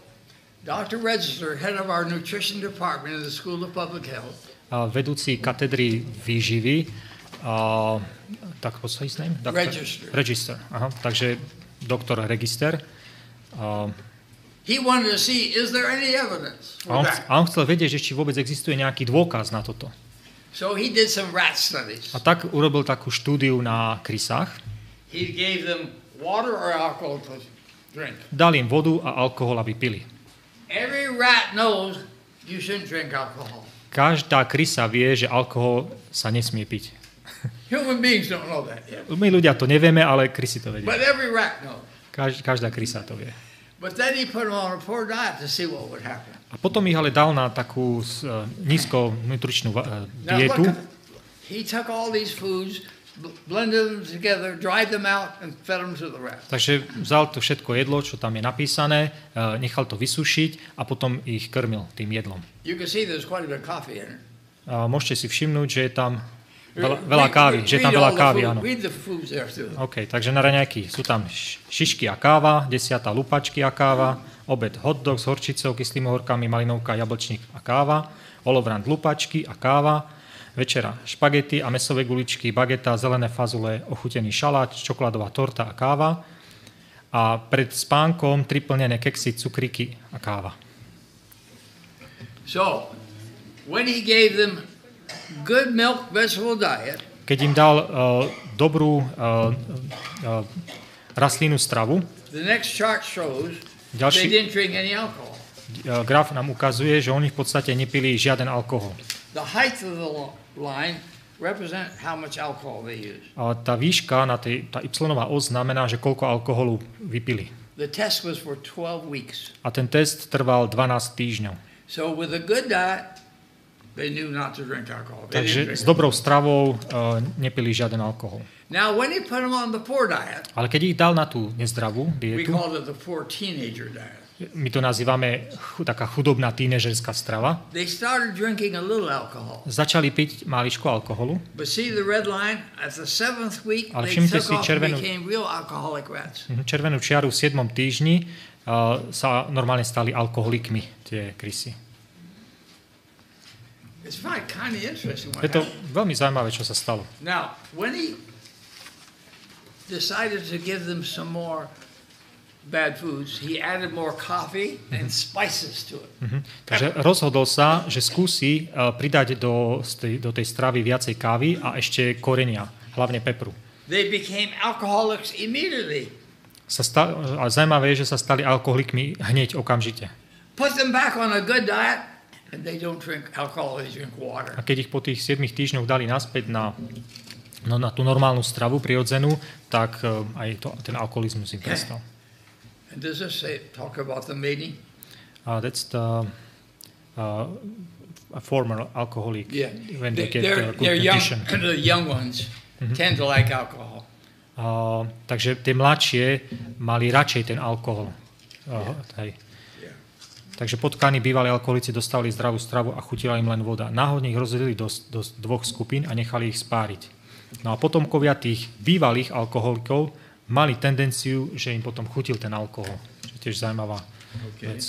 Doctor Register, head of our nutrition department at the School of Public Health. vedúci katedry výživy, uh, tak what's his name? Doctor Register. Register. Aha, takže doktor Register. Uh, He wanted to see is there any evidence for that. A on chcel vedieť, že či vôbec existuje nejaký dôkaz na toto. So he did some rat studies. A tak urobil takú štúdiu na krysách. He gave them water or alcohol to drink. Dal im vodu a alkohol, aby pili. Every rat knows you shouldn't drink alcohol. Každá krysa vie, že alkohol sa nesmie piť. Human beings don't know that yet. My ľudia to nevieme, ale krysy to vedia. But every rat knows. Každá krysa to vie. But then he put them on a poor diet to see what would happen. A potom ich ale dal na takú uh, nízko nutričnú uh, dietu. Now, look, he took all these foods, blended them together, dried them out and fed them to the rats. Takže vzal to všetko jedlo, čo tam je napísané, uh, nechal to vysušiť a potom ich krmil tým jedlom. You can see there's quite a bit of coffee in it. Uh, môžete si všimnúť, že je tam veľa, veľa kávy, že je tam veľa kávy, áno. OK, takže na raňajky sú tam šišky a káva, desiatá lupačky a káva, obed hot dog s horčicou, kyslými horkami, malinovka, jablčník a káva, olovrant lupačky a káva, večera špagety a mesové guličky, bageta, zelené fazule, ochutený šalát, čokoládová torta a káva a pred spánkom tri plnené keksy, cukríky a káva. So, when he gave them good milk vegetable diet. Keď im dal uh, dobrú uh, uh, rastlinnú stravu. The next chart shows ďalší, they didn't drink any alcohol. Uh, graf nám ukazuje, že oni v podstate nepili žiaden alkohol. The height of the line represent how much alcohol they used. A tá výška na tej, tá ypsilonová os znamená, že koľko alkoholu vypili. The test was for twelve weeks. A ten test trval dvanásť týždňov. So with a good diet they knew not to drink alcohol. Takže s dobrou stravou uh, nepili žiaden alkohol. Now when he put them on the poor diet, ale keď ich dal na tú nezdravú dietu, we called it the poor teenager diet. My to nazývame ch- taká chudobná tínežerská strava. They started drinking a little alcohol. Začali piť maličko alkoholu. But see the red line at the seventh week they took off červenú, became real alcoholic rats. Červenú čiaru v siedmom týždni uh, sa normálne stali alkoholikmi tie krysy. It's very kind of interesting what happened. Je to veľmi zaujímavé, čo sa stalo. Now, when he decided to give them some more bad foods, he added more coffee and spices to it. Takže rozhodol sa, že skúsi uh, pridať do, st- do tej stravy viacej kávy a ešte korenia, hlavne pepru. They became alcoholics immediately. Sa sta- a zaujímavé je, že sa stali alkoholikmi hneď okamžite. Put them back on a good diet. And they don't drink alcohol, they drink water. A keď ich po tých siedmich týždňoch dali naspäť na, no, na tú normálnu stravu prirodzenú, tak uh, aj to, ten alkoholizmus im prestal. And does this say, talk about the meeting? Uh, that's the uh, a former alcoholic. Yeah. When they, they get they're, good they're young, the young ones mm-hmm. tend to like alcohol. Uh, takže tie mladšie mali radšej ten alkohol. Uh, yeah. Hej. Takže potkaní bývalí alkoholici dostali zdravú stravu a chutila im len voda. Náhodne ich rozdelili do, do dvoch skupín a nechali ich spáriť. No a potomkovia tých bývalých alkoholikov mali tendenciu, že im potom chutil ten alkohol. Čo je tiež zaujímavá okay. vec.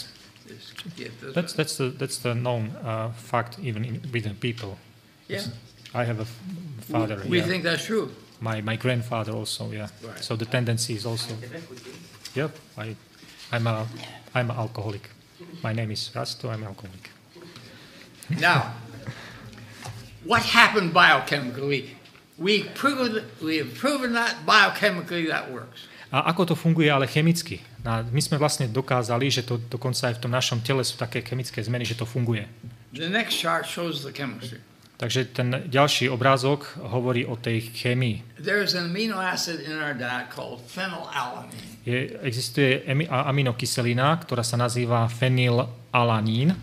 That's, that's, the, that's the known uh, fact even in, within people. Yeah. I have a father. We, we yeah. think that's true. My, my grandfather also, yeah. Right. So the tendency is also... Yep, I, I'm, a, I'm an alcoholic. My name is Rasto, I'm alcoholic. Now, what happened biochemically? We proved, we have proven that biochemically that works. A ako to funguje ale chemicky? My sme vlastne dokázali, že to dokonca aj v tom našom tele sú také chemické zmeny, že to funguje. The next chart shows the chemistry. Takže ten ďalší obrázok hovorí o tej chémii. Je, existuje aminokyselina, ktorá sa nazýva fenylalanín.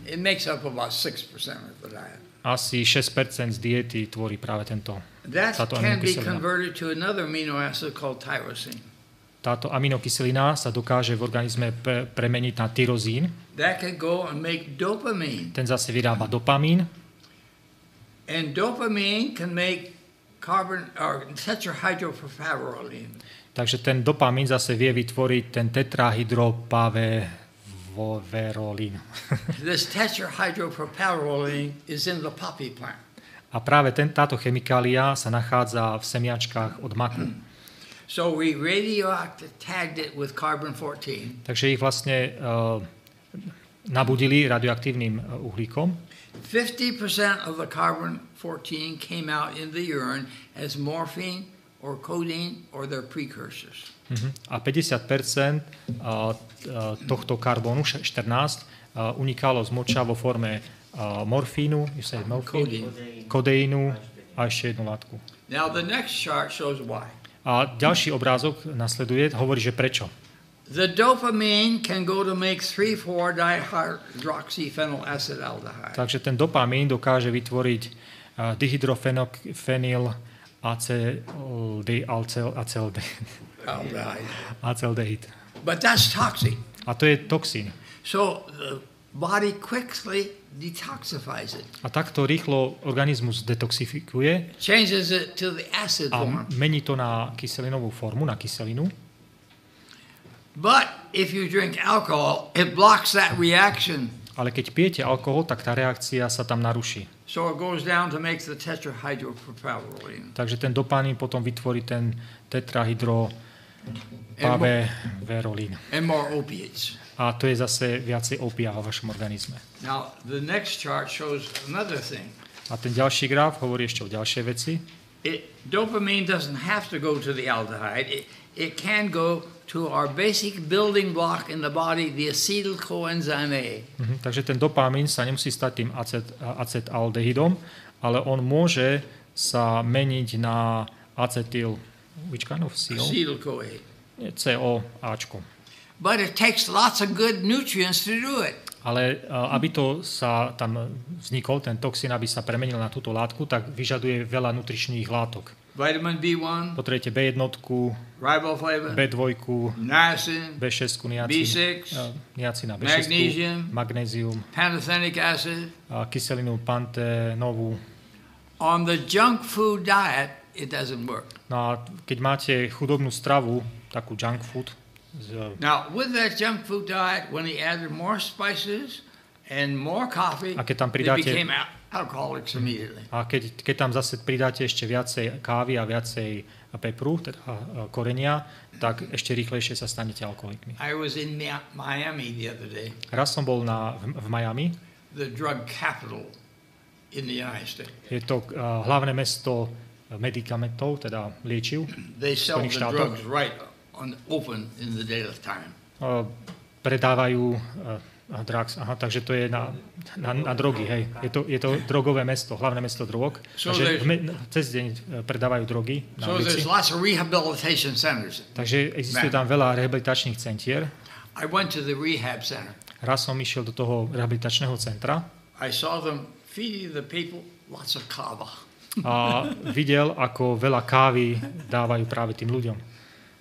Asi šesť percent z diety tvorí práve tento, táto aminokyselina. Táto aminokyselina sa dokáže v organizme pre- premeniť na tyrozín. Ten zase vyrába dopamín. And dopamine can make carbon or tetrahydropropaleroline. Takže ten dopamín zase vie vytvoriť ten tetrahydropave tetrahydropropaleroline. This tetrahydropropaleroline is in the poppy plant. A práve ten, táto chemikália sa nachádza v semiačkách od maku. So we radioactive tagged it with carbon fourteen. Takže ich vlastne uh, nabudili radioaktívnym uhlíkom. fifty percent of the carbon fourteen came out in the urine as morphine or codeine or their precursors. Uh-huh. A päťdesiat percent uh, tohto karbónu štrnásť uh, unikalo z moča vo forme Uh, morfínu, morfín, kodeínu a ešte jednu látku. Now the next chart shows why. A ďalší obrázok nasleduje, hovorí, že prečo. The dopamine can go to make three four dihydroxyphenylaldehyde. Takže ten dopamín dokáže vytvoriť uh, dihydrofenylacetaldehyd. But that's toxic. A to je toxín. So the body quickly detoxifies it. A takto rýchlo organizmus detoxifikuje. Changes it to the acid form. A mení to na kyselinovú formu, na kyselinu. But if you drink alcohol, it blocks that reaction. Ale keď pijete alkohol, tak tá reakcia sa tam naruší. So it goes down to make the tetrahydropropaleroline. Takže ten dopamín potom vytvorí ten tetrahydropropaleroline. And more opiates. A to je zase viacej opia vo vašom organizme. Now, the next chart shows another thing. A ten ďalší graf hovorí ešte o ďalšej veci. It, dopamine doesn't have to go to the aldehyde. It, it can go to our basic building block in the body, the acetyl coenzyme A. Uh-huh. Takže ten dopamín sa nemusí stať tým acet, acetaldehydom, ale on môže sa meniť na acetyl, which kind of C O? Acetyl-CoA. C O Ačko. But it takes lots of good nutrients to do it. Ale uh, aby to sa tam vznikol ten toxín, aby sa premenil na túto látku, tak vyžaduje veľa nutričných látok. Vitamin B one. Potrebujete B jedna, riboflavin, B dva, niacin, B šesť, niacin, uh, B šesť, magnézium, magnézium, pantothenic acid, uh, kyselinu pantenovú. On the junk food diet it doesn't work. No, keď máte chudobnú stravu, takú junk food. Now, with that junk food diet, when he added more spices and more coffee, they became alcoholics immediately. A keď, keď tam zase pridáte ešte viacej kávy a viacej pepru, teda korenia, tak ešte rýchlejšie sa stanete alkoholikmi. I was in Miami the other day. Raz som bol na, v, v Miami. The drug capital in the United States. Je to uh, hlavné mesto medikamentov, teda liečiv. They sell the drugs right on open in the day of time. Uh, predávajú uh, drugs, aha, takže to je na, na, na drogy, hej. Je to, je to drogové mesto, hlavné mesto drog. So takže me, cez deň predávajú drogy na so ulici. Takže existuje tam veľa rehabilitačných centier. I went to the rehab center. Raz som išiel do toho rehabilitačného centra. I saw them feeding the people lots of kava. A videl, ako veľa kávy dávajú práve tým ľuďom.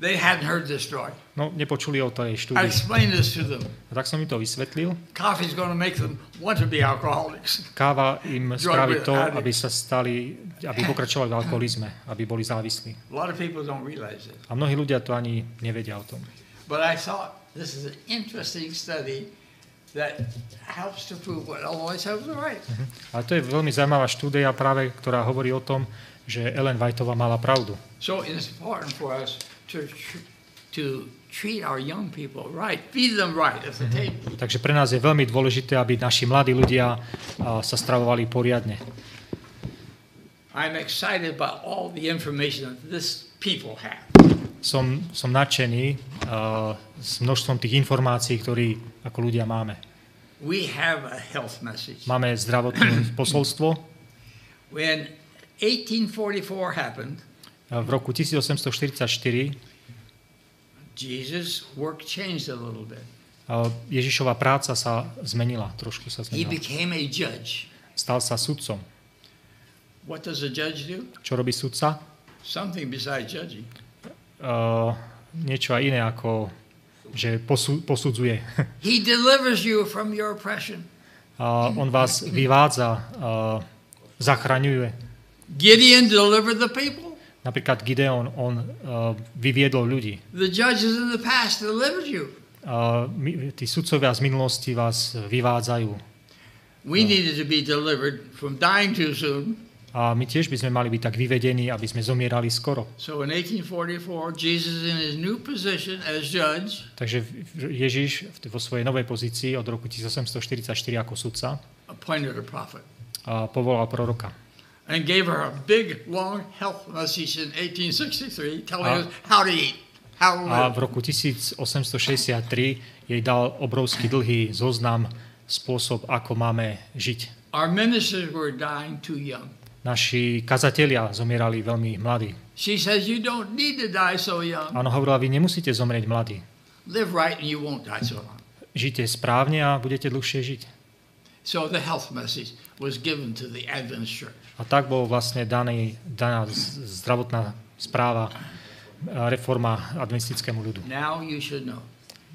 They hadn't heard this story. No, nepočuli o tej štúdii. I explained this to them. A tak som im to vysvetlil. Coffee is going to make them want to be alcoholics. Káva im spraví to, aby sa stali, aby pokračovali v alkoholizme, aby boli závislí. A lot of people don't realize it. A mnohí ľudia to ani nevedia o tom. But I thought this is an interesting study that helps to prove what always has the right. A to je veľmi zaujímavá štúdia práve, ktorá hovorí o tom, že Ellen Whiteová mala pravdu. So it's important for us To, to treat our young people right, feed them right at the table. Mm-hmm. Takže pre nás je veľmi dôležité, aby naši mladí ľudia uh, sa stravovali poriadne. I'm excited by all the information that this people have. Som, som nadšený uh, s množstvom tých informácií, ktoré ako ľudia máme. We have a health message. Máme zdravotné posolstvo. When eighteen forty-four happened, v roku tisíc osemsto štyridsaťštyri Jesus work changed a little bit. Ježišova práca sa zmenila, trošku sa zmenila. He became a judge. Stal sa sudcom. What does a judge do? Čo robí sudca? Something besides judging. Uh, niečo aj iné ako že posu, posudzuje. He delivers you from your oppression. Uh, on vás vyvádza, uh, zachraňuje. Gideon delivered the people. Napríklad Gideon, on uh, vyviedol ľudí. The judges in the past delivered you. tí sudcovia z minulosti vás vyvádzajú. We needed to be delivered from dying too soon. A my tiež by sme mali byť tak vyvedení, aby sme zomierali skoro. So in eighteen forty-four, Jesus in his new position as judge. Takže Ježiš vo svojej novej pozícii od roku eighteen forty-four ako sudca appointed a prophet. A povolal proroka. And gave her a big long health message in eighteen sixty-three telling us how to eat. How to live. A v roku eighteen sixty-three jej dal obrovský dlhý zoznam spôsob, ako máme žiť. Our ministers were dying too young. Naši kazatelia zomierali veľmi mladí. She says you don't need to die so young. Áno, hovorila, vy nemusíte zomrieť mladí. Live right and you won't die so long. Žite správne a budete dlhšie žiť. So the health message was given to the Adventist Church. A tak bol vlastne daný, daná zdravotná správa reforma adventistickému ľudu. Now you should know.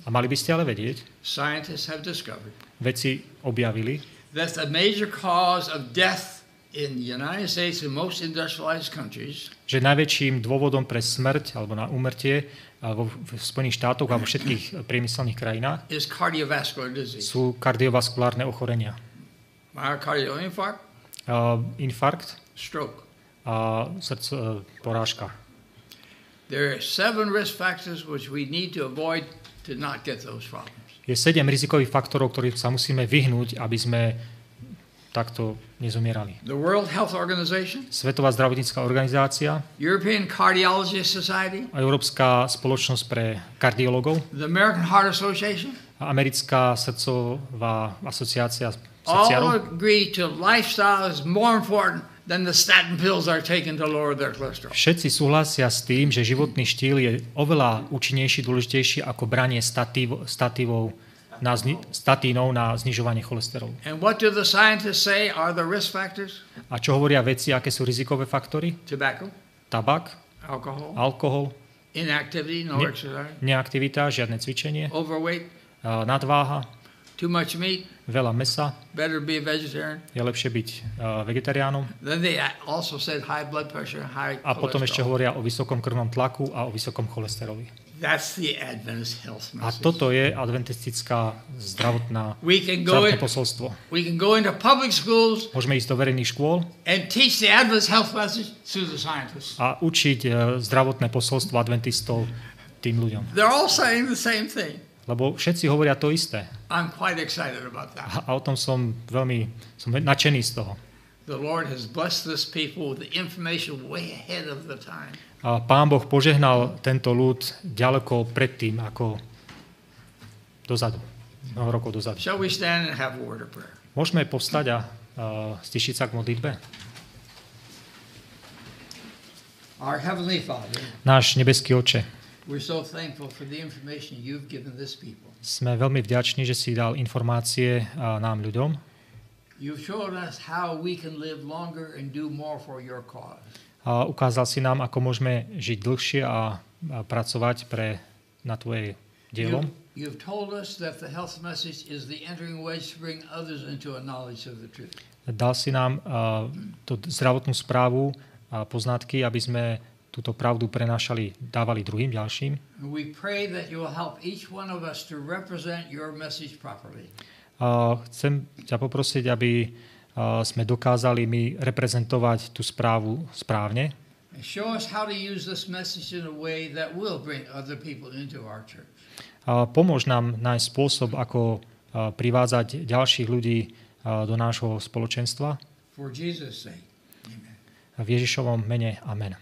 A mali by ste ale vedieť. Scientists have discovered. Vedci objavili. That's a major cause of death in the United States and most industrialized countries. Že najväčším dôvodom pre smrť alebo na úmrtie vo Spojených štátoch a vo všetkých priemyselných krajinách sú kardiovaskulárne ochorenia. Myocardial infarct, uh, infarkt, stroke, a srdc, uh, porážka. There are seven risk factors which we need to avoid to not get those problems. Je sedem rizikových faktorov, ktorých sa musíme vyhnúť, aby sme takto nezomierali. The World Health Organization, Svetová zdravotnícka organizácia, European Cardiology Society, Európska spoločnosť pre kardiológov, the American Heart Association, Americká srdcová asociácia srdciarov, all agree to lifestyle is more important than the statin pills are taken to lower their cholesterol. Všetci súhlasia s tým, že životný štýl je oveľa účinnejší, dôležitejší ako branie statív, statívov na statínov na znižovanie cholesterolu. And what do the scientists say are the risk factors? A čo hovoria vedci, aké sú rizikové faktory? Tobacco, tabak, alkohol, alkohol, inactivity, no ne- exercise, neaktivita, žiadne cvičenie, overweight, uh, nadváha, too much meat, veľa mäsa, better be a vegetarian, je lepšie byť uh, vegetariánom. Then they also said high blood pressure, high cholesterol. A potom ešte hovoria o vysokom krvnom tlaku a o vysokom cholesteroli. That's the Adventist health message. A toto je adventistická zdravotná zdravotné posolstvo. We can go into public schools. Môžeme ísť do verejných škôl. And teach the Adventist health message to the scientists. A učiť zdravotné posolstvo adventistov tým ľuďom. They're all saying the same thing. Lebo všetci hovoria to isté. I'm quite excited about that. A o tom som veľmi som nadšený z toho. The Lord has blessed this people with the information way ahead of the time. A Pán Boh požehnal tento ľud ďaleko predtým, ako dozadu, mnoho rokov dozadu. Môžeme povstať a uh, stišiť sa k modlitbe? Náš nebeský Otče, sme veľmi vďační, že si dal informácie uh, nám ľuďom. You've shown us how we can live longer and do more for your cause. A ukázal si nám, ako môžeme žiť dlhšie a, a pracovať pre, na tvoje dielo. Dal si nám uh, tú zdravotnú správu a poznatky, aby sme túto pravdu prenášali, dávali druhým, ďalším. A chcem ťa poprosiť, aby Uh, sme dokázali my reprezentovať tú správu správne. Uh, pomôž nám nájsť spôsob, ako uh, privádzať ďalších ľudí uh, do nášho spoločenstva. V Ježišovom mene. Amen.